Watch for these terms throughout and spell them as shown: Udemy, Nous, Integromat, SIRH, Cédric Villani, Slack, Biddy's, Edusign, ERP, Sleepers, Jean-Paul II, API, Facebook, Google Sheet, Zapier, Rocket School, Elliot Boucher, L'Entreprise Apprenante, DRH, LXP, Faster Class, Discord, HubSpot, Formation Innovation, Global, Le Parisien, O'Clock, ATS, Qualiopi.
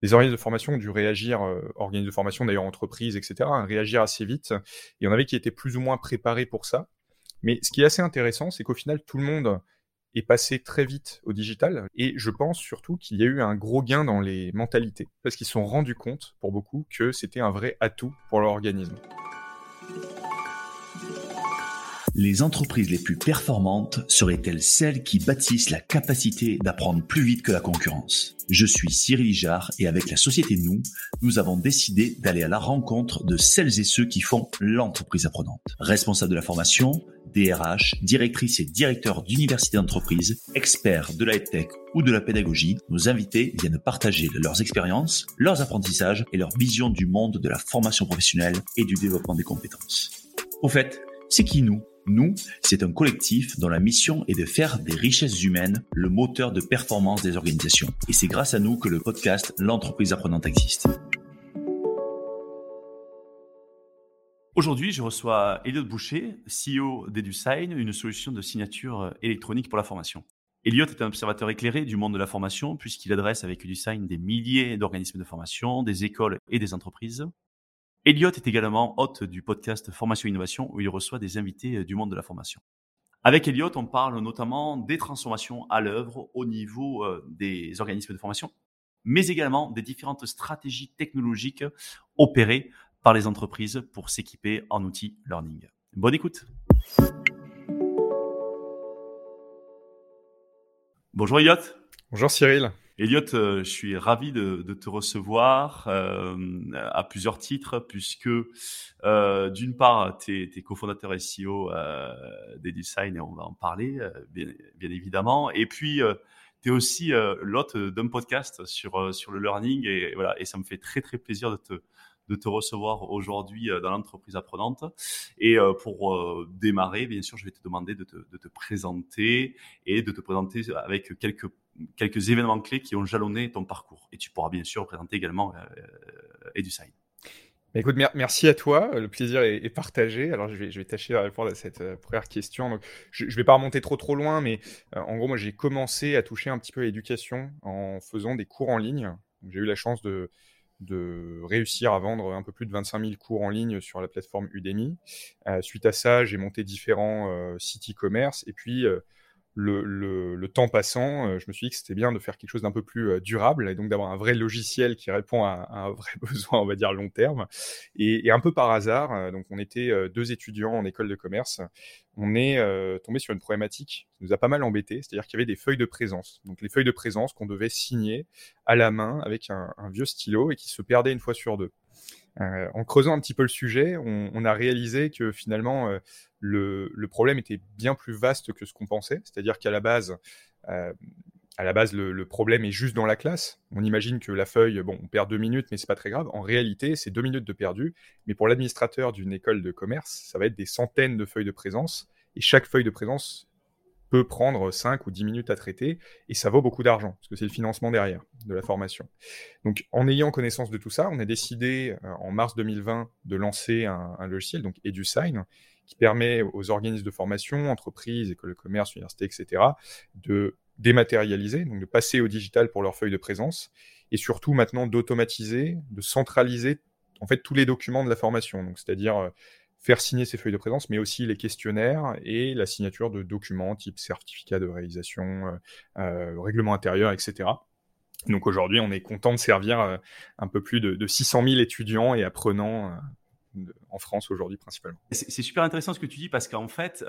Les organismes de formation ont dû réagir, organismes de formation d'ailleurs, entreprises, etc., hein, réagir assez vite. Il y en avait qui étaient plus ou moins préparés pour ça. Mais ce qui est assez intéressant, c'est qu'au final, tout le monde est passé très vite au digital. Et je pense surtout qu'il y a eu un gros gain dans les mentalités, parce qu'ils se sont rendus compte, pour beaucoup, que c'était un vrai atout pour leur organisme. Les entreprises les plus performantes seraient-elles celles qui bâtissent la capacité d'apprendre plus vite que la concurrence ? Je suis Cyril Jard et avec la société Nous, nous avons décidé d'aller à la rencontre de celles et ceux qui font l'entreprise apprenante. Responsables de la formation, DRH, directrices et directeurs d'universités d'entreprise, experts de la EdTech ou de la pédagogie, nos invités viennent partager leurs expériences, leurs apprentissages et leur vision du monde de la formation professionnelle et du développement des compétences. Au fait, c'est qui Nous ? Nous, c'est un collectif dont la mission est de faire des richesses humaines le moteur de performance des organisations. Et c'est grâce à nous que le podcast L'Entreprise Apprenante existe. Aujourd'hui, je reçois Elliot Boucher, CEO d'Edusign, une solution de signature électronique pour la formation. Elliot est un observateur éclairé du monde de la formation puisqu'il adresse avec Edusign des milliers d'organismes de formation, des écoles et des entreprises. Elliot est également hôte du podcast Formation Innovation où il reçoit des invités du monde de la formation. Avec Elliot, on parle notamment des transformations à l'œuvre au niveau des organismes de formation, mais également des différentes stratégies technologiques opérées par les entreprises pour s'équiper en outils learning. Bonne écoute. Bonjour Elliot. Bonjour Cyril. Elliot, je suis ravi de te recevoir à plusieurs titres puisque d'une part, tu es cofondateur et CEO d'Edusign et on va en parler bien évidemment. Et puis, tu es aussi l'hôte d'un podcast sur le learning et voilà, et ça me fait très très plaisir de te recevoir aujourd'hui dans l'entreprise apprenante. Et pour démarrer, bien sûr, je vais te demander de te présenter et de te présenter avec quelques événements clés qui ont jalonné ton parcours. Et tu pourras bien sûr présenter également Edusign. Écoute, merci à toi. Le plaisir est partagé. Alors, je vais tâcher de répondre à cette première question. Donc, je vais pas remonter trop loin, mais en gros, moi, j'ai commencé à toucher un petit peu à l'éducation en faisant des cours en ligne. Donc, j'ai eu la chance de réussir à vendre un peu plus de 25 000 cours en ligne sur la plateforme Udemy. Suite à ça, j'ai monté différents sites e-commerce. Et puis, le temps passant, je me suis dit que c'était bien de faire quelque chose d'un peu plus durable et donc d'avoir un vrai logiciel qui répond à un vrai besoin, on va dire, long terme. Et un peu par hasard, donc on était deux étudiants en école de commerce, on est tombé sur une problématique qui nous a pas mal embêtés, c'est-à-dire qu'il y avait des feuilles de présence. Donc les feuilles de présence qu'on devait signer à la main avec un vieux stylo et qui se perdaient une fois sur deux. En creusant un petit peu le sujet, on a réalisé que finalement, le problème était bien plus vaste que ce qu'on pensait. C'est-à-dire qu'à la base, le problème est juste dans la classe. On imagine que la feuille, on perd 2 minutes, mais c'est pas très grave. En réalité, c'est 2 minutes de perdu. Mais pour l'administrateur d'une école de commerce, ça va être des centaines de feuilles de présence. Et chaque feuille de présence peut prendre 5 ou 10 minutes à traiter, et ça vaut beaucoup d'argent, parce que c'est le financement derrière de la formation. Donc, en ayant connaissance de tout ça, on a décidé, en mars 2020, de lancer un logiciel, donc Edusign, qui permet aux organismes de formation, entreprises, écoles de commerce, universités, etc., de dématérialiser, donc de passer au digital pour leur feuille de présence, et surtout maintenant d'automatiser, de centraliser, en fait, tous les documents de la formation, donc c'est-à-dire faire signer ces feuilles de présence, mais aussi les questionnaires et la signature de documents type certificat de réalisation, règlement intérieur, etc. Donc aujourd'hui, on est content de servir un peu plus de 600 000 étudiants et apprenants en France aujourd'hui principalement. C'est super intéressant ce que tu dis parce qu'en fait,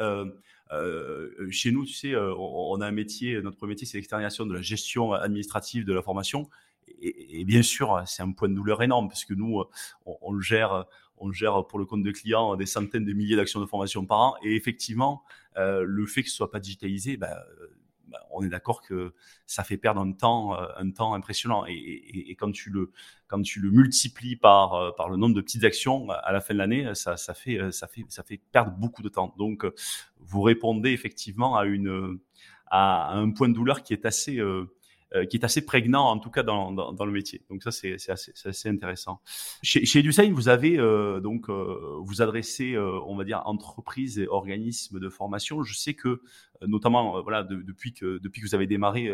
chez nous, tu sais, on a un métier, notre premier métier, c'est l'externalisation de la gestion administrative de la formation. Et bien sûr, c'est un point de douleur énorme parce que nous, on gère pour le compte de clients des centaines de milliers d'actions de formation par an. Et effectivement, le fait que ce ne soit pas digitalisé, on est d'accord que ça fait perdre un temps impressionnant. Et quand tu le multiplies par le nombre de petites actions à la fin de l'année, ça fait perdre beaucoup de temps. Donc, vous répondez effectivement à un point de douleur qui est assez prégnant, en tout cas dans le métier. Donc ça, c'est assez intéressant. Chez Edusign, vous avez vous adressez, on va dire, entreprises et organismes de formation. Je sais que, notamment, voilà, depuis que vous avez démarré,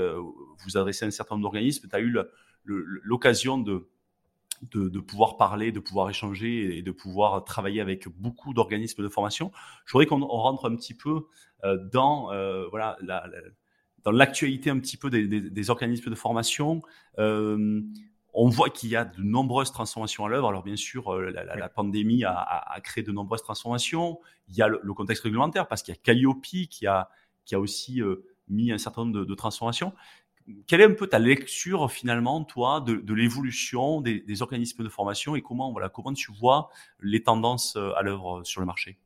vous adressez un certain nombre d'organismes. Tu as eu la, l'occasion de pouvoir parler, de pouvoir échanger et de pouvoir travailler avec beaucoup d'organismes de formation. Je voudrais qu'on rentre un petit peu dans l'actualité un petit peu des organismes de formation. On voit qu'il y a de nombreuses transformations à l'œuvre. Alors bien sûr, la pandémie a créé de nombreuses transformations. Il y a le contexte réglementaire parce qu'il y a Qualiopi qui a aussi mis un certain nombre de transformations. Quelle est un peu ta lecture finalement, toi, de l'évolution des organismes de formation et comment tu vois les tendances à l'œuvre sur le marché ?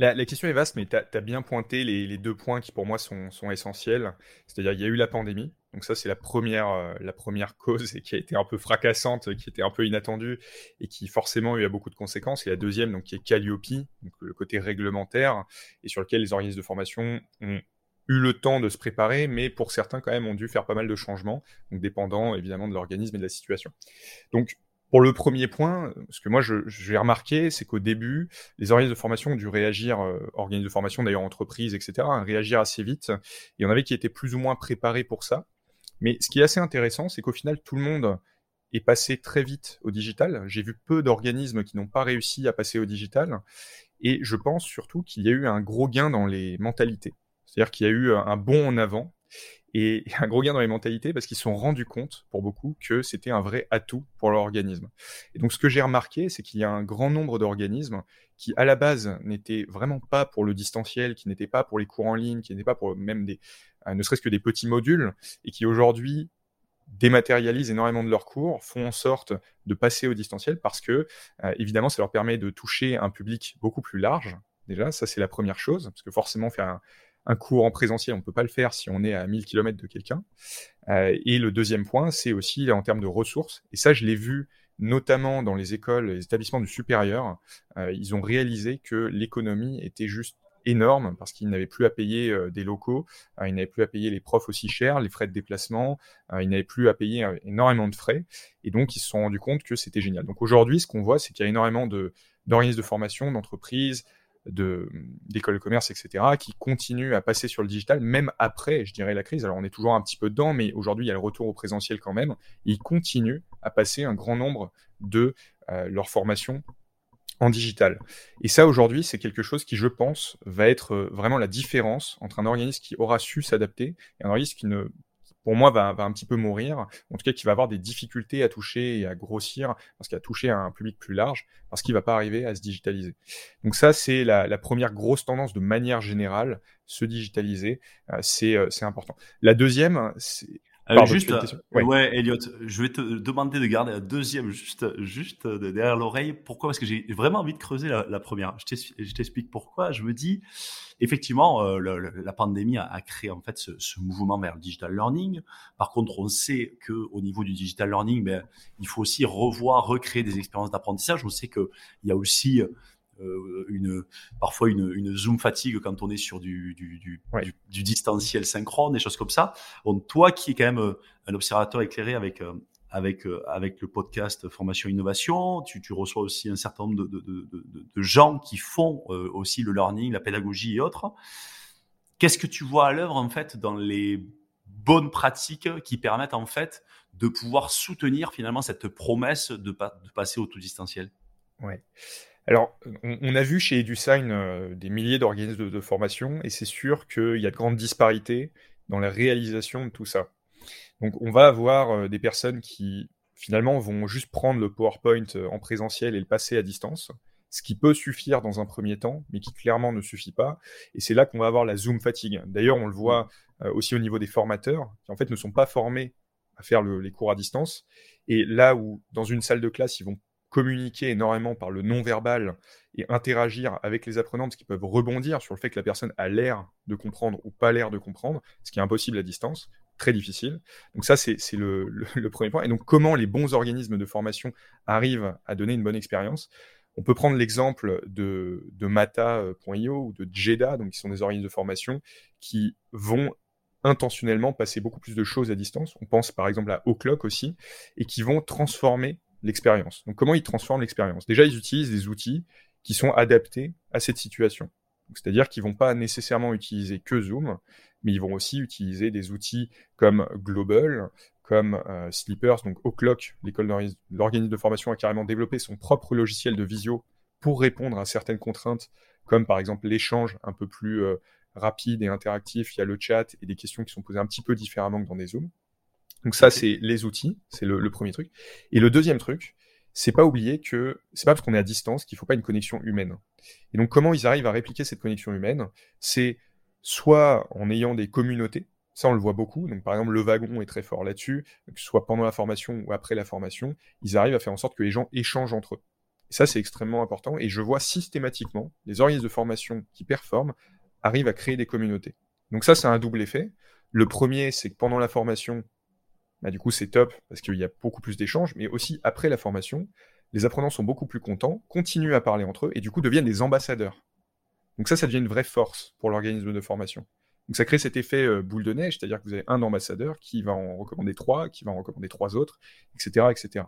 La question est vaste, mais tu as bien pointé les deux points qui pour moi sont essentiels. C'est-à-dire qu'il y a eu la pandémie, donc ça c'est la première cause et qui a été un peu fracassante, qui était un peu inattendue et qui forcément a eu beaucoup de conséquences. Et la deuxième donc, qui est Qualiopi, donc le côté réglementaire et sur lequel les organismes de formation ont eu le temps de se préparer, mais pour certains quand même ont dû faire pas mal de changements, donc dépendant évidemment de l'organisme et de la situation. Donc pour le premier point, ce que moi j'ai remarqué, c'est qu'au début, les organismes de formation ont dû réagir, organismes de formation d'ailleurs, entreprises, etc., réagir assez vite. Il y en avait qui étaient plus ou moins préparés pour ça. Mais ce qui est assez intéressant, c'est qu'au final, tout le monde est passé très vite au digital. J'ai vu peu d'organismes qui n'ont pas réussi à passer au digital. Et je pense surtout qu'il y a eu un gros gain dans les mentalités. C'est-à-dire qu'il y a eu un bond en avant. Et un gros gain dans les mentalités parce qu'ils se sont rendus compte, pour beaucoup, que c'était un vrai atout pour leur organisme. Et donc, ce que j'ai remarqué, c'est qu'il y a un grand nombre d'organismes qui, à la base, n'étaient vraiment pas pour le distanciel, qui n'étaient pas pour les cours en ligne, qui n'étaient pas pour même ne serait-ce que des petits modules, et qui aujourd'hui dématérialisent énormément de leurs cours, font en sorte de passer au distanciel parce que, évidemment, ça leur permet de toucher un public beaucoup plus large. Déjà, ça, c'est la première chose, parce que forcément, faire un cours en présentiel, on ne peut pas le faire si on est à 1000 km de quelqu'un. Et le deuxième point, c'est aussi là, en termes de ressources. Et ça, je l'ai vu notamment dans les écoles, les établissements du supérieur. Ils ont réalisé que l'économie était juste énorme parce qu'ils n'avaient plus à payer des locaux, ils n'avaient plus à payer les profs aussi chers, les frais de déplacement, ils n'avaient plus à payer énormément de frais. Et donc, ils se sont rendus compte que c'était génial. Donc aujourd'hui, ce qu'on voit, c'est qu'il y a énormément d'organismes de formation, d'entreprises, d'écoles de commerce, etc., qui continuent à passer sur le digital, même après, je dirais, la crise. Alors, on est toujours un petit peu dedans, mais aujourd'hui, il y a le retour au présentiel quand même. Ils continuent à passer un grand nombre de leurs formations en digital. Et ça, aujourd'hui, c'est quelque chose qui, je pense, va être vraiment la différence entre un organisme qui aura su s'adapter et un organisme qui pour moi, va un petit peu mourir, en tout cas, qui va avoir des difficultés à toucher et à grossir, parce qu'il va toucher un public plus large, parce qu'il ne va pas arriver à se digitaliser. Donc ça, c'est la première grosse tendance de manière générale, se digitaliser, c'est important. La deuxième, c'est... Elliot, je vais te demander de garder la deuxième juste derrière l'oreille. Pourquoi ? Parce que j'ai vraiment envie de creuser la première. Je t'explique pourquoi. Je me dis, effectivement, la pandémie a créé en fait ce mouvement vers le digital learning. Par contre, on sait qu'au niveau du digital learning, il faut aussi recréer des expériences d'apprentissage. On sait qu'il y a aussi... parfois une zoom fatigue quand on est sur du distanciel synchrone, des choses comme ça. Donc, toi qui es quand même un observateur éclairé avec le podcast Formation Innovation, tu reçois aussi un certain nombre de gens qui font aussi le learning, la pédagogie et autres. Qu'est-ce que tu vois à l'œuvre en fait dans les bonnes pratiques qui permettent en fait de pouvoir soutenir finalement cette promesse de passer au tout distanciel? Ouais. Alors, on a vu chez Edusign des milliers d'organismes de formation et c'est sûr qu'il y a de grandes disparités dans la réalisation de tout ça. Donc, on va avoir des personnes qui, finalement, vont juste prendre le PowerPoint en présentiel et le passer à distance, ce qui peut suffire dans un premier temps, mais qui clairement ne suffit pas. Et c'est là qu'on va avoir la Zoom fatigue. D'ailleurs, on le voit aussi au niveau des formateurs qui, en fait, ne sont pas formés à faire les cours à distance. Et là où, dans une salle de classe, ils vont communiquer énormément par le non-verbal et interagir avec les apprenants, qui peuvent rebondir sur le fait que la personne a l'air de comprendre ou pas l'air de comprendre, ce qui est impossible à distance, très difficile. Donc ça, c'est le premier point. Et donc, comment les bons organismes de formation arrivent à donner une bonne expérience ? On peut prendre l'exemple de Mata.io ou de Jedha, donc qui sont des organismes de formation qui vont intentionnellement passer beaucoup plus de choses à distance. On pense par exemple à O'Clock aussi, et qui vont transformer l'expérience. Donc, comment ils transforment l'expérience ? Déjà, ils utilisent des outils qui sont adaptés à cette situation. Donc, c'est-à-dire qu'ils ne vont pas nécessairement utiliser que Zoom, mais ils vont aussi utiliser des outils comme Global, comme Sleepers, donc O'Clock, l'école l'organisme de formation a carrément développé son propre logiciel de visio pour répondre à certaines contraintes, comme par exemple l'échange un peu plus rapide et interactif, il y a le chat et des questions qui sont posées un petit peu différemment que dans des Zooms. Donc ça, c'est les outils, c'est le premier truc. Et le deuxième truc, c'est pas oublier que c'est pas parce qu'on est à distance qu'il faut pas une connexion humaine. Et donc comment ils arrivent à répliquer cette connexion humaine, c'est soit en ayant des communautés, ça on le voit beaucoup, donc par exemple Le Wagon est très fort là-dessus, que ce soit pendant la formation ou après la formation, ils arrivent à faire en sorte que les gens échangent entre eux. Et ça c'est extrêmement important, et je vois systématiquement les organismes de formation qui performent arrivent à créer des communautés. Donc ça c'est un double effet. Le premier c'est que pendant la formation, bah, du coup c'est top parce qu'il y a beaucoup plus d'échanges, mais aussi après la formation, les apprenants sont beaucoup plus contents, continuent à parler entre eux et du coup deviennent des ambassadeurs. Donc ça devient une vraie force pour l'organisme de formation. Donc ça crée cet effet boule de neige, c'est-à-dire que vous avez un ambassadeur qui va en recommander trois, qui va en recommander trois autres, etc. etc.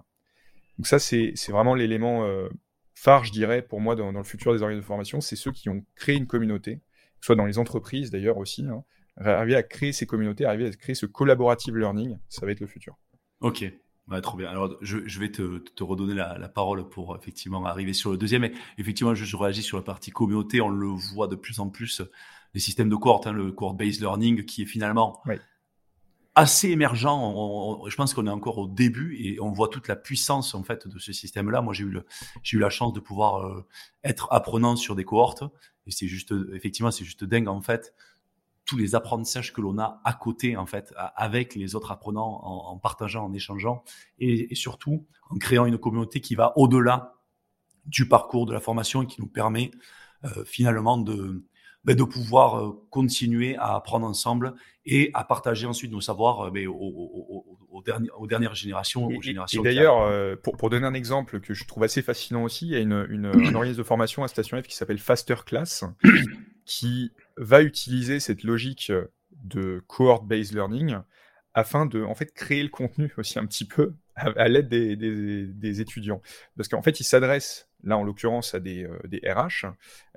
Donc ça c'est vraiment l'élément phare, je dirais, pour moi dans le futur des organismes de formation, c'est ceux qui ont créé une communauté, que ce soit dans les entreprises d'ailleurs aussi, hein, arriver à créer ces communautés, arriver à créer ce collaborative learning, ça va être le futur. Ok, ouais, trop bien. Alors, je vais te redonner la parole pour effectivement arriver sur le deuxième. Et effectivement, je réagis sur la partie communauté. On le voit de plus en plus, les systèmes de cohorte, hein, le cohort-based learning qui est finalement assez émergent. Je pense qu'on est encore au début et on voit toute la puissance en fait de ce système-là. Moi, j'ai eu la chance de pouvoir être apprenant sur des cohortes. Et c'est juste dingue en fait. Tous les apprentissages que l'on a à côté, en fait, avec les autres apprenants, en partageant, en échangeant, et surtout en créant une communauté qui va au-delà du parcours de la formation et qui nous permet finalement de pouvoir continuer à apprendre ensemble et à partager ensuite nos savoirs aux dernières générations. Aux générations d'ailleurs, pour donner un exemple que je trouve assez fascinant aussi, il y a un organisme de formation à Station F qui s'appelle Faster Class, qui va utiliser cette logique de cohort-based learning afin de, en fait, créer le contenu aussi un petit peu à l'aide des étudiants. Parce qu'en fait, ils s'adressent, là en l'occurrence, à des RH,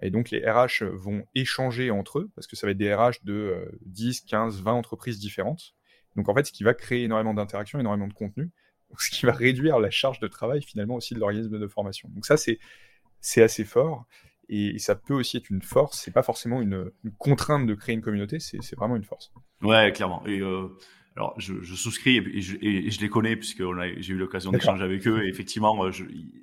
et donc les RH vont échanger entre eux, parce que ça va être des RH de 10, 15, 20 entreprises différentes. Donc en fait, ce qui va créer énormément d'interactions, énormément de contenu, ce qui va réduire la charge de travail finalement aussi de l'organisme de formation. Donc ça, c'est assez fort. Et ça peut aussi être une force, c'est pas forcément une contrainte de créer une communauté, c'est vraiment une force. Ouais, clairement. Et alors, je souscris et je les connais puisque j'ai eu l'occasion d'échanger avec eux. Et effectivement,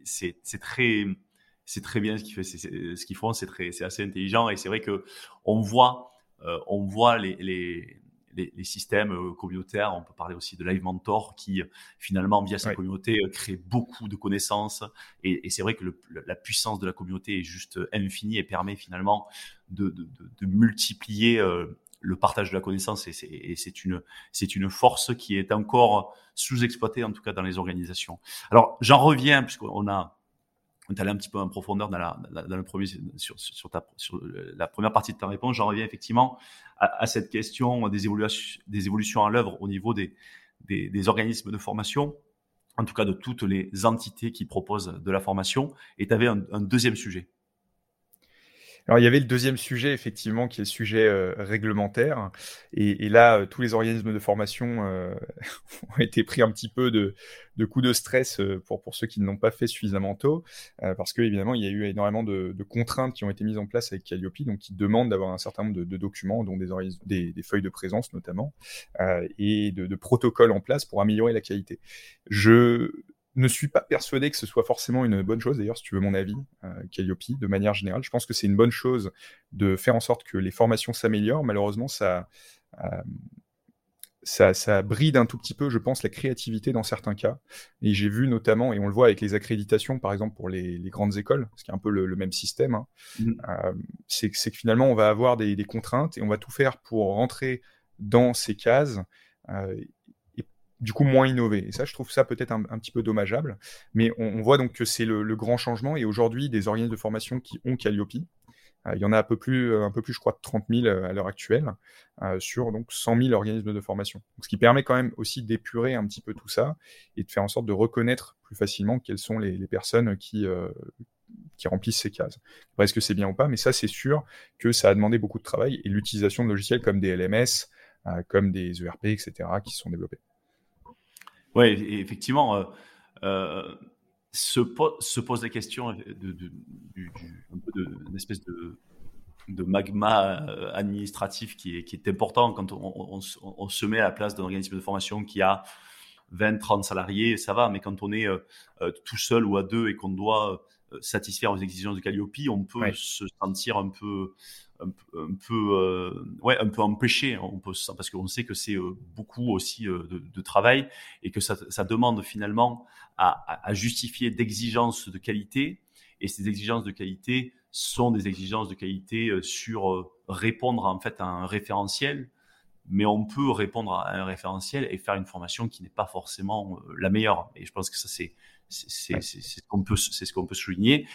c'est très bien ce qu'ils font, c'est assez intelligent. Et c'est vrai que on voit les systèmes communautaires. On peut parler aussi de Live Mentor qui, finalement, via sa communauté, crée beaucoup de connaissances. Et c'est vrai que la puissance de la communauté est juste infinie et permet finalement de multiplier le partage de la connaissance. Et c'est une force qui est encore sous-exploitée, en tout cas dans les organisations. Alors, j'en reviens, puisqu'on a... On est allé un petit peu en profondeur sur la première partie de ta réponse. J'en reviens effectivement à cette question des évolutions à l'œuvre au niveau des organismes de formation, en tout cas de toutes les entités qui proposent de la formation. Et tu avais un deuxième sujet. Alors, il y avait le deuxième sujet, effectivement, qui est le sujet réglementaire. Et là, tous les organismes de formation ont été pris un petit peu de coups de stress pour ceux qui ne l'ont pas fait suffisamment tôt, parce qu'évidemment, il y a eu énormément de contraintes qui ont été mises en place avec Qualiopi, donc qui demandent d'avoir un certain nombre de documents, dont des feuilles de présence notamment, et de protocoles en place pour améliorer la qualité. Je ne suis pas persuadé que ce soit forcément une bonne chose. D'ailleurs, si tu veux mon avis, Qualiopi, de manière générale, je pense que c'est une bonne chose de faire en sorte que les formations s'améliorent. Malheureusement, ça bride un tout petit peu, je pense, la créativité dans certains cas. Et j'ai vu notamment, et on le voit avec les accréditations, par exemple, pour les grandes écoles, ce qui est un peu le même système, hein, c'est que finalement, on va avoir des contraintes et on va tout faire pour rentrer dans ces cases, du coup moins innover. Et ça, je trouve ça peut-être un petit peu dommageable, mais on voit donc que c'est le grand changement. Et aujourd'hui, des organismes de formation qui ont Qualiopi, il y en a un peu plus, je crois, de 30 000 à l'heure actuelle, sur donc 100 000 organismes de formation. Donc, ce qui permet quand même aussi d'épurer un petit peu tout ça et de faire en sorte de reconnaître plus facilement quelles sont les personnes qui remplissent ces cases. Après, est-ce que c'est bien ou pas? Mais ça, c'est sûr que ça a demandé beaucoup de travail et l'utilisation de logiciels comme des LMS, comme des ERP, etc., qui sont développés. Ouais, effectivement, se pose la question d'une espèce de magma administratif qui est important quand on se met à la place d'un organisme de formation qui a 20, 30 salariés, ça va, mais quand on est tout seul ou à deux et qu'on doit satisfaire aux exigences de Qualiopi, on peut se sentir un peu empêché, parce qu'on sait que c'est beaucoup aussi de travail et que ça demande finalement à justifier d'exigences de qualité, et ces exigences de qualité sont des exigences de qualité sur répondre en fait à un référentiel, mais on peut répondre à un référentiel et faire une formation qui n'est pas forcément la meilleure, et je pense que ça c'est ce qu'on peut souligner.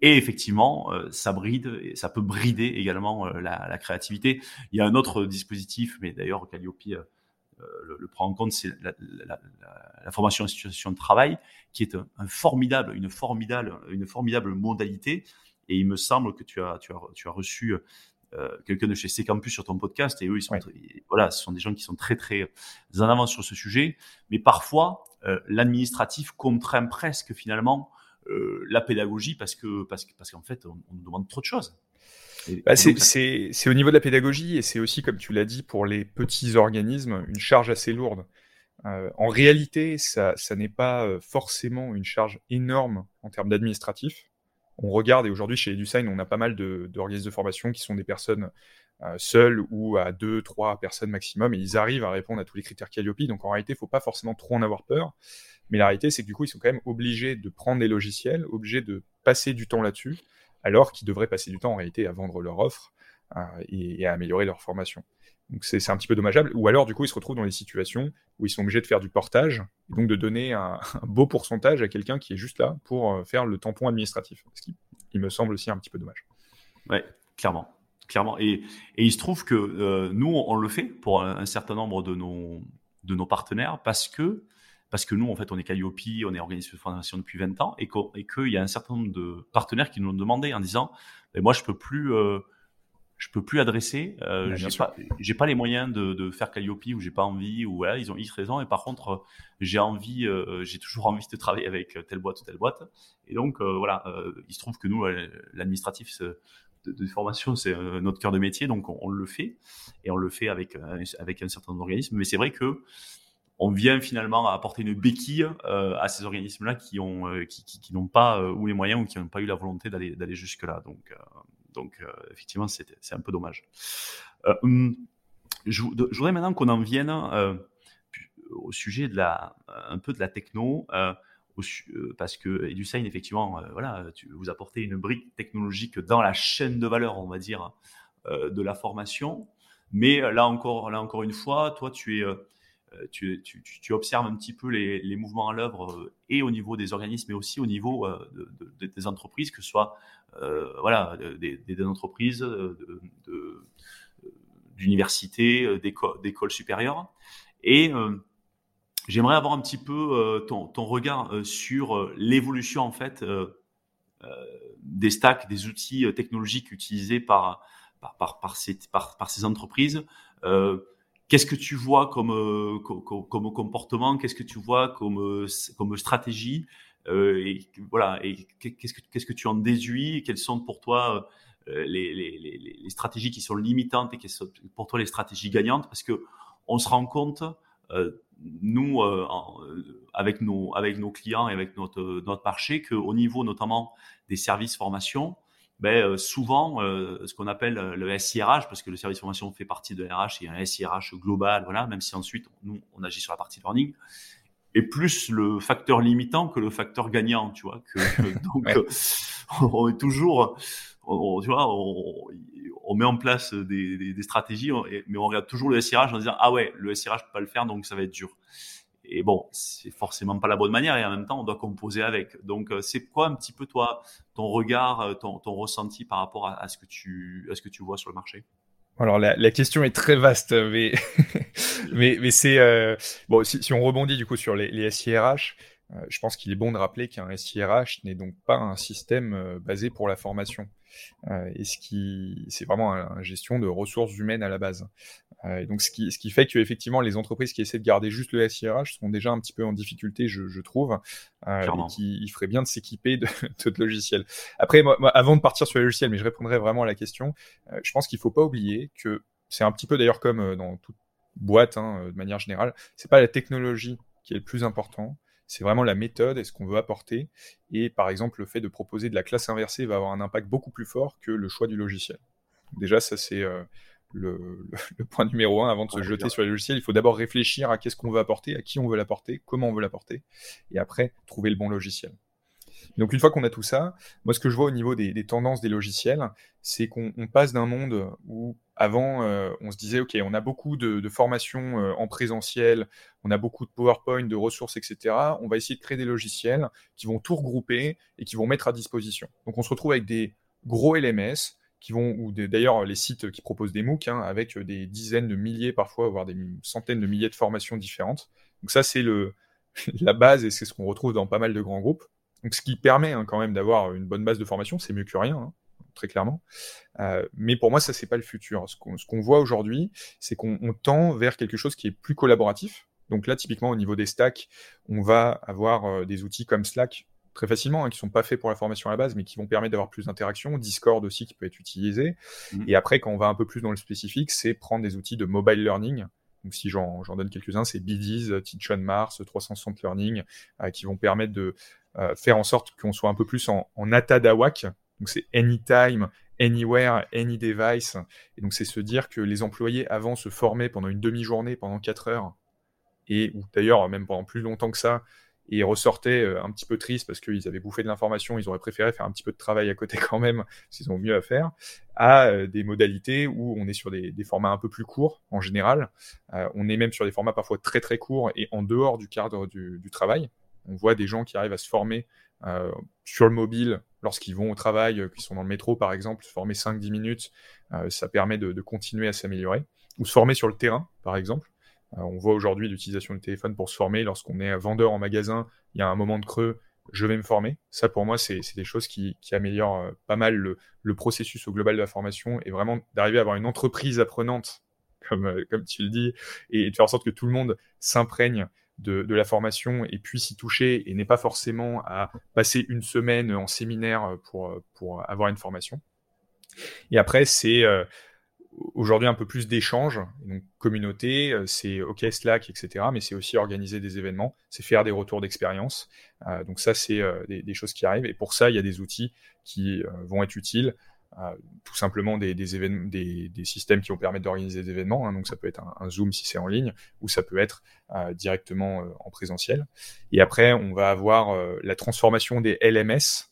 Et effectivement, ça bride, ça peut brider également la créativité. Il y a un autre dispositif, mais d'ailleurs Qualiopi le prend en compte, c'est la formation en situation de travail, qui est une formidable modalité. Et il me semble que tu as reçu quelqu'un de chez C-campus sur ton podcast, et eux, ils sont ce sont des gens qui sont très très en avance sur ce sujet. Mais parfois, l'administratif contraint presque finalement la pédagogie, parce qu'en fait on demande trop de choses. C'est au niveau de la pédagogie, et c'est aussi, comme tu l'as dit, pour les petits organismes, une charge assez lourde. En réalité, ça n'est pas forcément une charge énorme en termes d'administratif. On regarde, et aujourd'hui chez Edusign, on a pas mal d'organismes de formation qui sont des personnes seules ou à 2-3 personnes maximum, et ils arrivent à répondre à tous les critères Qualiopi. Donc en réalité, il ne faut pas forcément trop en avoir peur. Mais la réalité, c'est que du coup, ils sont quand même obligés de prendre des logiciels, obligés de passer du temps là-dessus, alors qu'ils devraient passer du temps en réalité à vendre leur offre et à améliorer leur formation. Donc c'est un petit peu dommageable. Ou alors, du coup, ils se retrouvent dans des situations où ils sont obligés de faire du portage, et donc de donner un beau pourcentage à quelqu'un qui est juste là pour faire le tampon administratif. Ce qui, il me semble aussi, un petit peu dommage. Oui, clairement. Et il se trouve que nous, on le fait pour un certain nombre de nos partenaires, parce que nous, en fait, on est Qualiopi, on est organisme de formation depuis 20 ans, et qu'il y a un certain nombre de partenaires qui nous l'ont demandé en disant « moi, je peux plus adresser, j'ai pas les moyens de faire Qualiopi, ou j'ai pas envie, ou voilà, ils ont X raisons, et par contre, j'ai toujours envie de travailler avec telle boîte. Et donc, il se trouve que nous, l'administratif de formation, c'est notre cœur de métier, donc on le fait, et on le fait avec un certain nombre d'organismes, mais c'est vrai que on vient finalement à apporter une béquille à ces organismes-là qui n'ont pas ou les moyens, ou qui n'ont pas eu la volonté d'aller jusque-là. Donc effectivement, c'est un peu dommage. Je voudrais maintenant qu'on en vienne au sujet un peu de la techno, parce que Edusign, effectivement, vous apportez une brique technologique dans la chaîne de valeur, on va dire, de la formation. Mais là encore une fois, toi, tu observes un petit peu les mouvements à l'œuvre et au niveau des organismes, mais aussi au niveau des entreprises, que ce soit des entreprises, d'universités, d'écoles supérieures. Et j'aimerais avoir un petit peu ton regard sur l'évolution en fait des stacks, des outils technologiques utilisés par ces entreprises. Qu'est-ce que tu vois comme comportement ? Qu'est-ce que tu vois comme stratégie ? Et qu'est-ce que tu en déduis ? Quelles sont pour toi les stratégies qui sont limitantes, et quelles sont pour toi les stratégies gagnantes ? Parce que on se rend compte, nous, avec nos clients et avec notre marché, qu'au niveau notamment des services formation, souvent, ce qu'on appelle le SIRH, parce que le service formation fait partie de RH, et un SIRH global, même si ensuite, nous, on agit sur la partie learning, est plus le facteur limitant que le facteur gagnant, tu vois. On est toujours, on met en place des stratégies, mais on regarde toujours le SIRH en disant « Ah ouais, le SIRH ne peut pas le faire, donc ça va être dur ». Et bon, c'est forcément pas la bonne manière, et en même temps, on doit composer avec. Donc, c'est quoi un petit peu toi, ton regard, ton ressenti par rapport à ce que tu vois sur le marché ? Alors, la question est très vaste, mais mais c'est si on rebondit du coup sur les SIRH, je pense qu'il est bon de rappeler qu'un SIRH n'est donc pas un système basé pour la formation. et c'est vraiment une gestion de ressources humaines à la base. Et donc, ce qui fait qu'effectivement, les entreprises qui essaient de garder juste le SIRH sont déjà un petit peu en difficulté, je trouve, et qu'il ferait bien de s'équiper de logiciels. Après, moi, avant de partir sur les logiciels, mais je répondrai vraiment à la question, je pense qu'il ne faut pas oublier que c'est un petit peu d'ailleurs comme dans toute boîte, de manière générale, ce n'est pas la technologie qui est le plus important, c'est vraiment la méthode et ce qu'on veut apporter. Et par exemple, le fait de proposer de la classe inversée va avoir un impact beaucoup plus fort que le choix du logiciel. Déjà, ça, c'est le point numéro 1. Avant de se jeter sur les logiciels, il faut d'abord réfléchir à qu'est-ce qu'on veut apporter, à qui on veut l'apporter, comment on veut l'apporter, et après, trouver le bon logiciel. Donc, une fois qu'on a tout ça, moi, ce que je vois au niveau des tendances des logiciels, c'est qu'on passe d'un monde où avant, on se disait, OK, on a beaucoup de formations en présentiel, on a beaucoup de PowerPoint, de ressources, etc. On va essayer de créer des logiciels qui vont tout regrouper et qui vont mettre à disposition. Donc, on se retrouve avec des gros LMS qui vont, ou d'ailleurs les sites qui proposent des MOOC, avec des dizaines de milliers parfois, voire des centaines de milliers de formations différentes. Donc, ça, c'est la base et c'est ce qu'on retrouve dans pas mal de grands groupes. Donc, ce qui permet quand même d'avoir une bonne base de formation, c'est mieux que rien, très clairement. Mais pour moi, ça, c'est pas le futur. Ce qu'on voit aujourd'hui, c'est qu'on tend vers quelque chose qui est plus collaboratif. Donc là, typiquement, au niveau des stacks, on va avoir des outils comme Slack, très facilement, qui ne sont pas faits pour la formation à la base, mais qui vont permettre d'avoir plus d'interactions. Discord aussi, qui peut être utilisé. Et après, quand on va un peu plus dans le spécifique, c'est prendre des outils de mobile learning. Donc, si j'en donne quelques-uns, c'est Biddy's, Teach on Mars, 360 learning, qui vont permettre de faire en sorte qu'on soit un peu plus en Atadawak. Donc, c'est anytime, anywhere, any device. Et donc, c'est se dire que les employés avant se formaient pendant une demi-journée, pendant 4 heures, et ou d'ailleurs même pendant plus longtemps que ça, et ressortaient un petit peu tristes parce qu'ils avaient bouffé de l'information, ils auraient préféré faire un petit peu de travail à côté quand même, parce qu'ils ont mieux à faire, à des modalités où on est sur des formats un peu plus courts en général. On est même sur des formats parfois très très courts et en dehors du cadre du travail. On voit des gens qui arrivent à se former sur le mobile lorsqu'ils vont au travail, qu'ils sont dans le métro par exemple, se former 5-10 minutes, ça permet de continuer à s'améliorer. Ou se former sur le terrain par exemple. On voit aujourd'hui l'utilisation du téléphone pour se former. Lorsqu'on est vendeur en magasin, il y a un moment de creux, je vais me former. Ça pour moi, c'est des choses qui améliorent pas mal le processus au global de la formation et vraiment d'arriver à avoir une entreprise apprenante, comme tu le dis, et de faire en sorte que tout le monde s'imprègne de la formation et puisse y toucher et n'est pas forcément à passer une semaine en séminaire pour avoir une formation. Et après, c'est aujourd'hui un peu plus d'échanges, donc communauté, c'est OK Slack, etc. Mais c'est aussi organiser des événements, c'est faire des retours d'expérience. Donc ça, c'est des choses qui arrivent. Et pour ça, il y a des outils qui vont être utiles. Tout simplement des systèmes qui vont permettre d'organiser des événements, donc ça peut être un Zoom si c'est en ligne, ou ça peut être directement en présentiel. Et après, on va avoir la transformation des LMS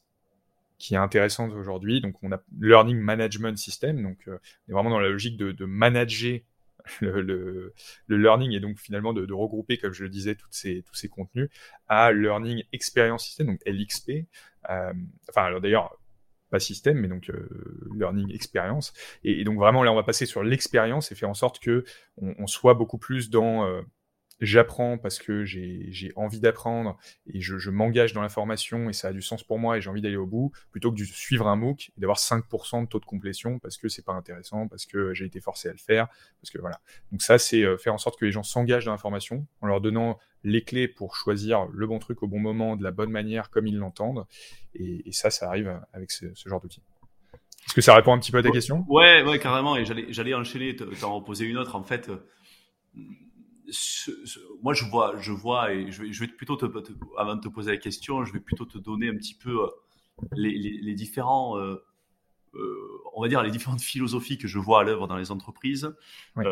qui est intéressante aujourd'hui. Donc on a Learning Management System, donc on est vraiment dans la logique de manager le learning et donc finalement de regrouper, comme je le disais, tous ces contenus à Learning Experience System, donc LXP, pas système, mais donc learning expérience. Et donc vraiment, là, on va passer sur l'expérience et faire en sorte qu'on soit beaucoup plus dans j'apprends parce que j'ai envie d'apprendre et je m'engage dans la formation et ça a du sens pour moi et j'ai envie d'aller au bout, plutôt que de suivre un MOOC et d'avoir 5% de taux de complétion parce que c'est pas intéressant, parce que j'ai été forcé à le faire, parce que voilà. Donc ça, c'est faire en sorte que les gens s'engagent dans la formation en leur donnant les clés pour choisir le bon truc au bon moment, de la bonne manière, comme ils l'entendent. Et ça arrive avec ce genre d'outils. Est-ce que ça répond un petit peu à ta question ? Ouais, carrément. Et j'allais enchaîner, t'en poser une autre. En fait, moi, je vois, et je vais plutôt avant de te poser la question, je vais plutôt te donner un petit peu les différents, on va dire les différentes philosophies que je vois à l'œuvre dans les entreprises. Oui.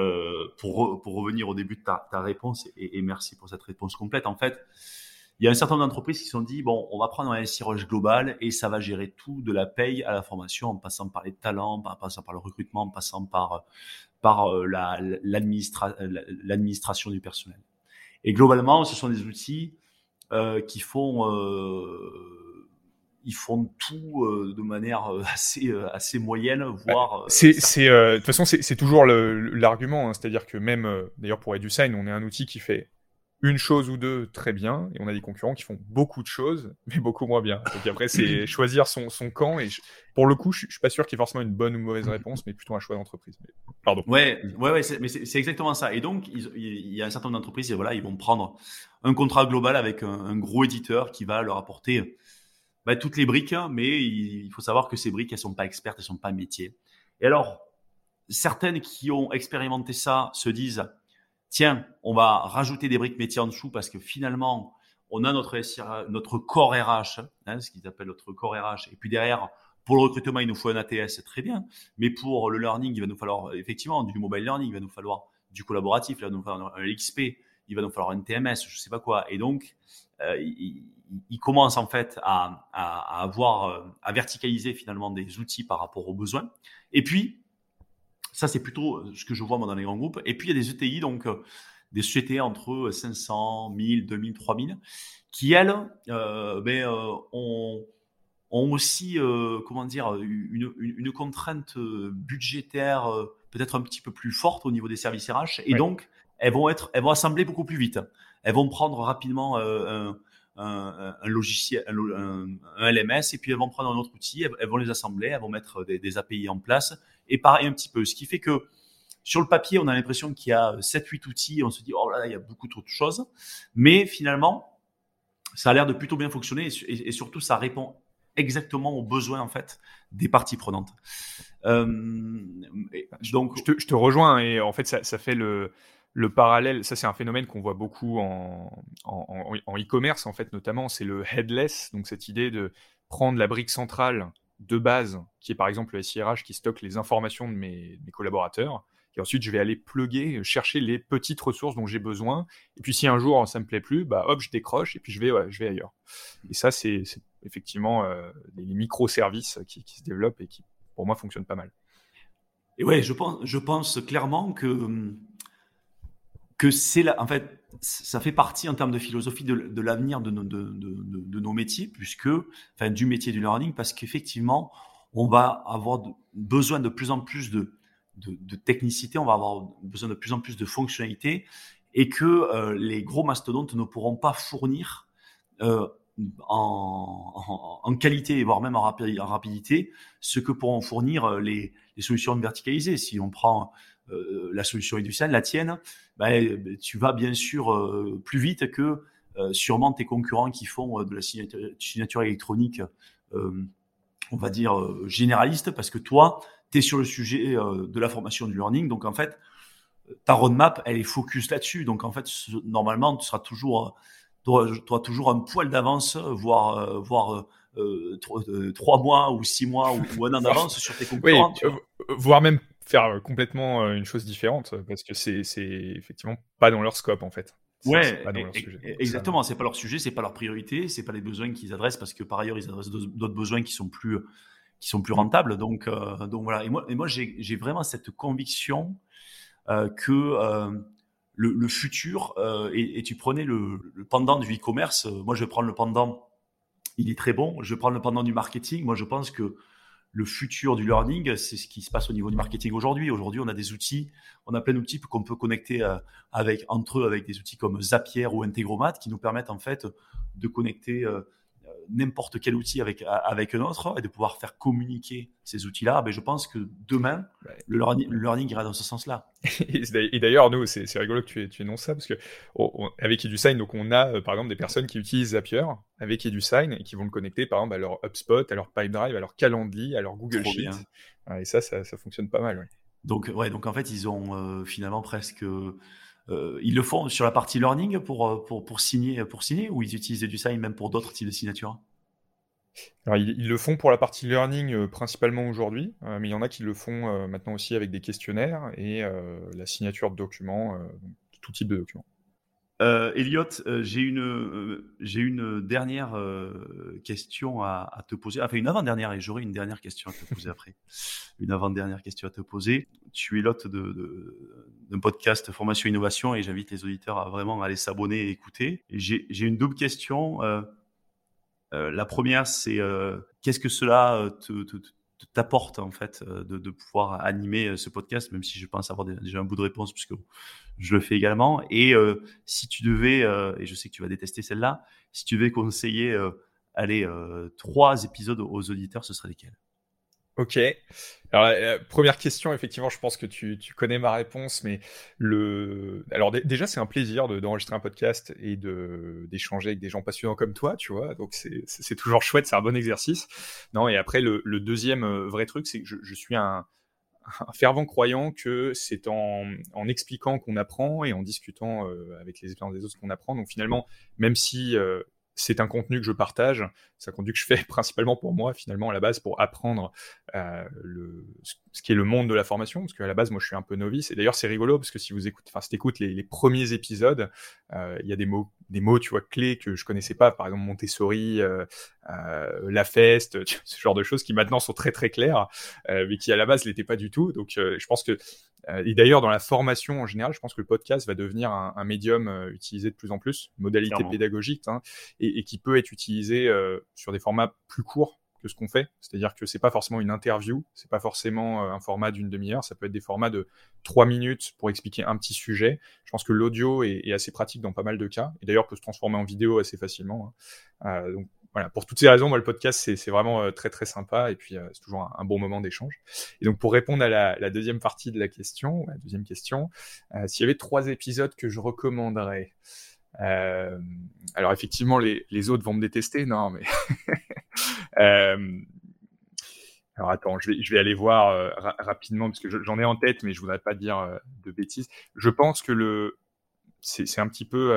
Pour revenir au début de ta réponse, et merci pour cette réponse complète. En fait, il y a un certain nombre d'entreprises qui se sont dit, bon, on va prendre un SIRH global et ça va gérer tout, de la paye à la formation, en passant par les talents, en passant par le recrutement, en passant par l'administration du personnel. Et globalement, ce sont des outils qui font, ils font tout de manière assez moyenne, voire... de toute façon, c'est toujours l'argument. C'est-à-dire que même, d'ailleurs, pour Edusign, on est un outil qui fait une chose ou deux très bien, et on a des concurrents qui font beaucoup de choses, mais beaucoup moins bien. Donc après, c'est choisir son camp, et pour le coup, je ne suis pas sûr qu'il y ait forcément une bonne ou mauvaise réponse, mais plutôt un choix d'entreprise. Mais, pardon. C'est exactement ça. Et donc, il y a un certain nombre d'entreprises, et voilà, ils vont prendre un contrat global avec un gros éditeur qui va leur apporter toutes les briques, mais il faut savoir que ces briques, elles ne sont pas expertes, elles ne sont pas métiers. Et alors, certaines qui ont expérimenté ça se disent « Tiens, on va rajouter des briques métiers en dessous parce que finalement, on a notre corps RH, ce qu'ils appellent notre corps RH. Et puis derrière, pour le recrutement, il nous faut un ATS, très bien. Mais pour le learning, il va nous falloir effectivement du mobile learning, il va nous falloir du collaboratif, il va nous falloir un LXP, il va nous falloir un TMS, je ne sais pas quoi. » Et donc, ils commencent en fait à verticaliser finalement des outils par rapport aux besoins. Et puis, ça, c'est plutôt ce que je vois moi, dans les grands groupes. Et puis, il y a des ETI, donc des sociétés entre 500, 1000, 2000, 3000, qui, elles, ont aussi une contrainte budgétaire peut-être un petit peu plus forte au niveau des services RH. Et donc, elles vont assembler beaucoup plus vite. Elles vont prendre rapidement un logiciel, un LMS, et puis elles vont prendre un autre outil, elles vont les assembler, elles vont mettre des API en place, et pareil un petit peu. Ce qui fait que sur le papier, on a l'impression qu'il y a 7-8 outils, on se dit, oh là, il y a beaucoup trop de choses, mais finalement, ça a l'air de plutôt bien fonctionner, et surtout, ça répond exactement aux besoins en fait des parties prenantes. Donc, je te rejoins, et en fait, ça fait le parallèle, ça c'est un phénomène qu'on voit beaucoup en e-commerce en fait notamment, c'est le headless, donc cette idée de prendre la brique centrale de base, qui est par exemple le SIRH qui stocke les informations de mes collaborateurs, et ensuite je vais aller pluguer, chercher les petites ressources dont j'ai besoin, et puis si un jour ça me plaît plus, hop je décroche et puis je vais ailleurs. Et ça c'est effectivement les microservices qui se développent et qui pour moi fonctionnent pas mal. Et ouais, je pense clairement que c'est là, en fait, ça fait partie en termes de philosophie de l'avenir de nos métiers, du métier du learning, parce qu'effectivement, on va avoir besoin de plus en plus de technicité, on va avoir besoin de plus en plus de fonctionnalités, et que les gros mastodontes ne pourront pas fournir en qualité, voire même en rapidité, ce que pourront fournir les solutions verticalisées. Si on prend la solution Edusign, la tienne, tu vas bien sûr plus vite que sûrement tes concurrents qui font de la signature électronique, on va dire généraliste, parce que toi, tu es sur le sujet de la formation du learning. Donc, en fait, ta roadmap, elle est focus là-dessus. Donc, en fait, normalement, tu seras toujours, un poil d'avance, voire 3 mois ou 6 mois ou un an d'avance sur tes concurrents. Oui, voire même faire complètement une chose différente, parce que c'est effectivement pas dans leur scope en fait. Exactement, c'est pas leur sujet, c'est pas leur priorité, c'est pas les besoins qu'ils adressent, parce que par ailleurs ils adressent d'autres besoins qui sont plus rentables. Donc voilà. Et moi j'ai vraiment cette conviction que le futur et tu prenais le pendant du e-commerce. Moi je vais prendre le pendant, il est très bon. Je vais prendre le pendant du marketing. Moi je pense que le futur du learning, c'est ce qui se passe au niveau du marketing aujourd'hui. Aujourd'hui, on a des outils, on a plein d'outils qu'on peut connecter entre eux avec des outils comme Zapier ou Integromat qui nous permettent en fait de connecter n'importe quel outil avec un autre et de pouvoir faire communiquer ces outils-là. Mais je pense que demain, le learning ira dans ce sens-là. Et d'ailleurs, nous, c'est rigolo que tu énonces ça, parce que avec Edusign, donc on a par exemple des personnes qui utilisent Zapier avec Edusign et qui vont le connecter par exemple à leur HubSpot, à leur Pipedrive, à leur Calendly, à leur Google Sheet. Et ça fonctionne pas mal. Ouais. Donc en fait, ils ont finalement presque. Ils le font sur la partie learning pour signer, ou ils utilisent Edusign même pour d'autres types de signatures? Alors, ils le font pour la partie learning principalement aujourd'hui, mais il y en a qui le font maintenant aussi avec des questionnaires et la signature de documents, tout type de documents. Elliot, j'ai une dernière question à te poser. Enfin, une avant-dernière, et j'aurai une dernière question à te poser après. Une avant-dernière question à te poser. Tu es l'hôte d'un podcast Formation Innovation, et j'invite les auditeurs à vraiment aller s'abonner et écouter. Et j'ai une double question. La première, c'est qu'est-ce que cela t'apporte en fait de pouvoir animer ce podcast, même si je pense avoir déjà un bout de réponse puisque je le fais également. Et si tu devais, et je sais que tu vas détester celle-là, si tu devais conseiller trois épisodes aux auditeurs, ce serait lesquels? Ok. Alors, première question, effectivement, je pense que tu connais ma réponse, mais déjà, c'est un plaisir d'enregistrer un podcast et d'échanger avec des gens passionnants comme toi, tu vois. Donc, c'est toujours chouette, c'est un bon exercice. Non, et après, le deuxième vrai truc, c'est que je suis un fervent croyant que c'est en expliquant qu'on apprend et en discutant avec les expériences des autres qu'on apprend. Donc, finalement, même si... c'est un contenu que je partage, c'est un contenu que je fais principalement pour moi, finalement, à la base, pour apprendre ce qui est le monde de la formation, parce qu'à la base, moi, je suis un peu novice. Et d'ailleurs, c'est rigolo, parce que si t'écoutes les premiers épisodes, il y a des mots, tu vois, clés que je connaissais pas, par exemple Montessori, la feste, ce genre de choses qui maintenant sont très, très claires, mais qui, à la base, l'étaient pas du tout. Donc, je pense que... Et d'ailleurs, dans la formation en général, je pense que le podcast va devenir un médium utilisé de plus en plus, modalité clairement pédagogique, hein, et qui peut être utilisé sur des formats plus courts que ce qu'on fait. C'est-à-dire que c'est pas forcément une interview, c'est pas forcément un format d'une demi-heure, ça peut être des formats de 3 minutes pour expliquer un petit sujet. Je pense que l'audio est assez pratique dans pas mal de cas, et d'ailleurs peut se transformer en vidéo assez facilement, hein. Donc voilà, pour toutes ces raisons, moi, le podcast, c'est vraiment très, très sympa. Et puis, c'est toujours un bon moment d'échange. Et donc, pour répondre à la deuxième partie de la deuxième question, s'il y avait 3 épisodes que je recommanderais... alors, effectivement, les autres vont me détester. Non, mais... alors, attends, je vais aller voir rapidement, parce que j'en ai en tête, mais je voudrais pas dire de bêtises. Je pense que c'est un petit peu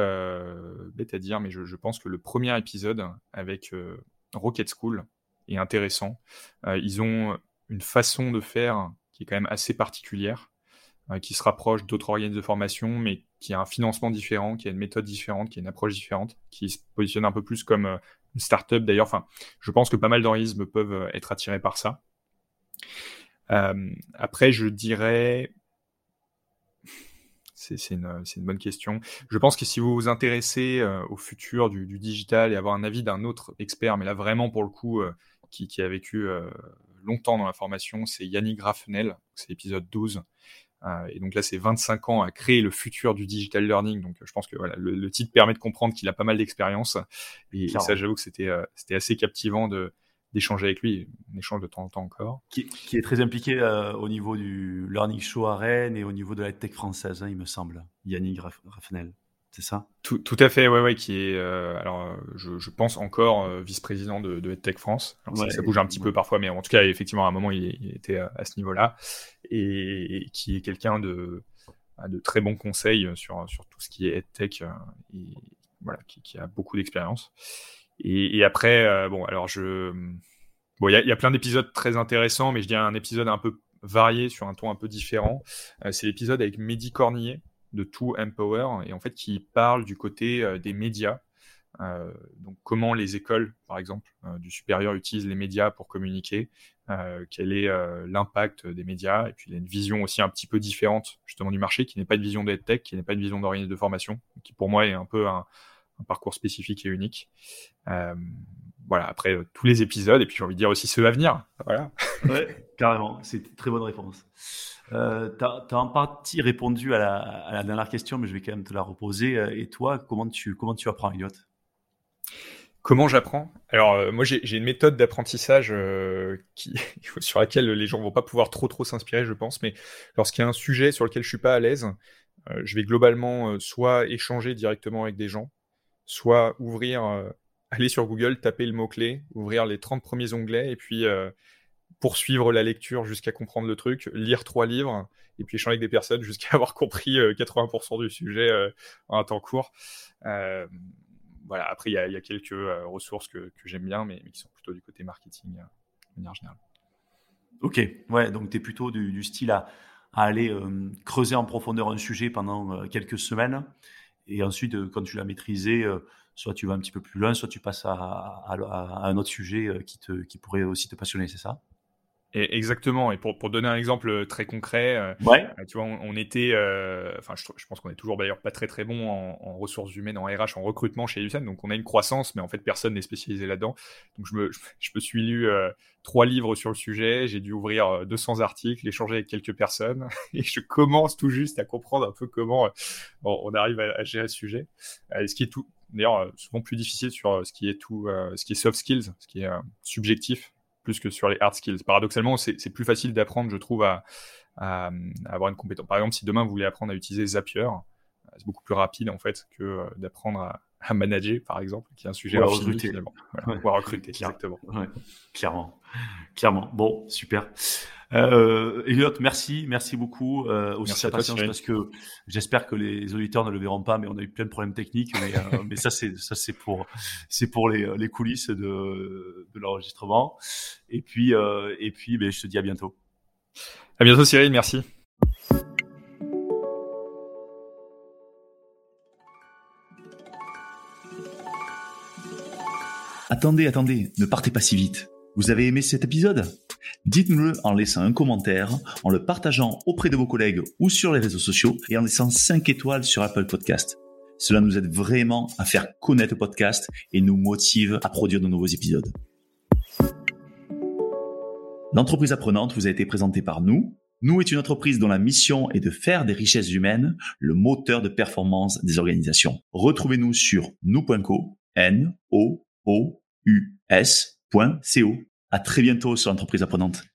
bête à dire, mais je pense que le premier épisode avec Rocket School est intéressant. Ils ont une façon de faire qui est quand même assez particulière, qui se rapproche d'autres organismes de formation, mais qui a un financement différent, qui a une méthode différente, qui a une approche différente, qui se positionne un peu plus comme une start-up d'ailleurs. Enfin, je pense que pas mal d'organismes peuvent être attirés par ça. Après, je dirais... C'est une bonne question. Je pense que si vous vous intéressez au futur du digital et avoir un avis d'un autre expert, mais là vraiment pour le coup, qui a vécu longtemps dans la formation, c'est Yannick Raffenel, c'est l'épisode 12. Et donc là, c'est 25 ans à créer le futur du digital learning. Donc je pense que voilà, le titre permet de comprendre qu'il a pas mal d'expérience. Et ça, j'avoue que c'était assez captivant d'échanger avec lui, on échange de temps en temps encore. Qui est très impliqué au niveau du Learning Show à Rennes et au niveau de la tech française, hein, il me semble, Yannick Raffenel, c'est ça ? Tout à fait, ouais, qui est, alors je pense encore vice-président de Tech France. Alors, ouais, ça bouge un petit peu parfois, mais en tout cas, effectivement, à un moment, il était à ce niveau-là, et qui est quelqu'un de très bons conseils sur tout ce qui est EdTech, et voilà, qui a beaucoup d'expérience. Et après, il y a plein d'épisodes très intéressants, mais je dirais un épisode un peu varié sur un ton un peu différent. C'est l'épisode avec Mehdi Cornier de To Empower, et en fait qui parle du côté des médias. Donc comment les écoles, par exemple, du supérieur utilisent les médias pour communiquer, quel est l'impact des médias, et puis il y a une vision aussi un petit peu différente justement du marché, qui n'est pas une vision de EdTech, qui n'est pas une vision d'organisme de formation, qui pour moi est un peu un parcours spécifique et unique. Voilà, après tous les épisodes, et puis j'ai envie de dire aussi ceux à venir. Voilà. Ouais, carrément, c'est une très bonne réponse. Tu as en partie répondu à la dernière question, mais je vais quand même te la reposer. Et toi, comment tu apprends, Elliot ? Comment j'apprends ? Alors, moi, j'ai une méthode d'apprentissage sur laquelle les gens ne vont pas pouvoir trop s'inspirer, je pense, mais lorsqu'il y a un sujet sur lequel je ne suis pas à l'aise, je vais globalement soit échanger directement avec des gens, soit ouvrir, aller sur Google, taper le mot-clé, ouvrir les 30 premiers onglets, et puis poursuivre la lecture jusqu'à comprendre le truc, lire 3 livres, et puis échanger avec des personnes jusqu'à avoir compris 80% du sujet en un temps court. Voilà. Après, il y a quelques ressources que j'aime bien, mais qui sont plutôt du côté marketing de manière générale. Ok, ouais, donc tu es plutôt du style à aller creuser en profondeur un sujet pendant quelques semaines. Et ensuite, quand tu l'as maîtrisé, soit tu vas un petit peu plus loin, soit tu passes à un autre sujet qui pourrait aussi te passionner, c'est ça ? Et exactement. Et pour donner un exemple très concret, tu vois, on était, je pense qu'on est toujours d'ailleurs pas très très bon en ressources humaines, en RH, en recrutement chez Edusign. Donc on a une croissance, mais en fait personne n'est spécialisé là-dedans. Donc je me suis lu 3 livres sur le sujet. J'ai dû ouvrir 200 articles, échanger avec quelques personnes, et je commence tout juste à comprendre un peu comment on arrive à gérer ce sujet. Ce qui est tout, d'ailleurs, souvent plus difficile sur ce qui est soft skills, ce qui est subjectif, plus que sur les hard skills. Paradoxalement, c'est plus facile d'apprendre, je trouve, à avoir une compétence. Par exemple, si demain, vous voulez apprendre à utiliser Zapier, c'est beaucoup plus rapide, en fait, que d'apprendre à manager, par exemple, qui est un sujet à recruter. Pouvoir recruter, exactement. Ouais. Clairement. Bon, super. Elliot, merci beaucoup aussi de ta patience, parce que j'espère que les auditeurs ne le verront pas, mais on a eu plein de problèmes techniques, mais, mais ça c'est pour les coulisses de l'enregistrement. Et puis, ben, je te dis à bientôt. À bientôt, Cyril. Merci. Attendez, ne partez pas si vite. Vous avez aimé cet épisode ? Dites-nous-le en laissant un commentaire, en le partageant auprès de vos collègues ou sur les réseaux sociaux et en laissant 5 étoiles sur Apple Podcast. Cela nous aide vraiment à faire connaître le podcast et nous motive à produire de nouveaux épisodes. L'entreprise apprenante vous a été présentée par Nous. Nous est une entreprise dont la mission est de faire des richesses humaines le moteur de performance des organisations. Retrouvez-nous sur nous.co, NOOUS.co. À très bientôt sur l'entreprise apprenante.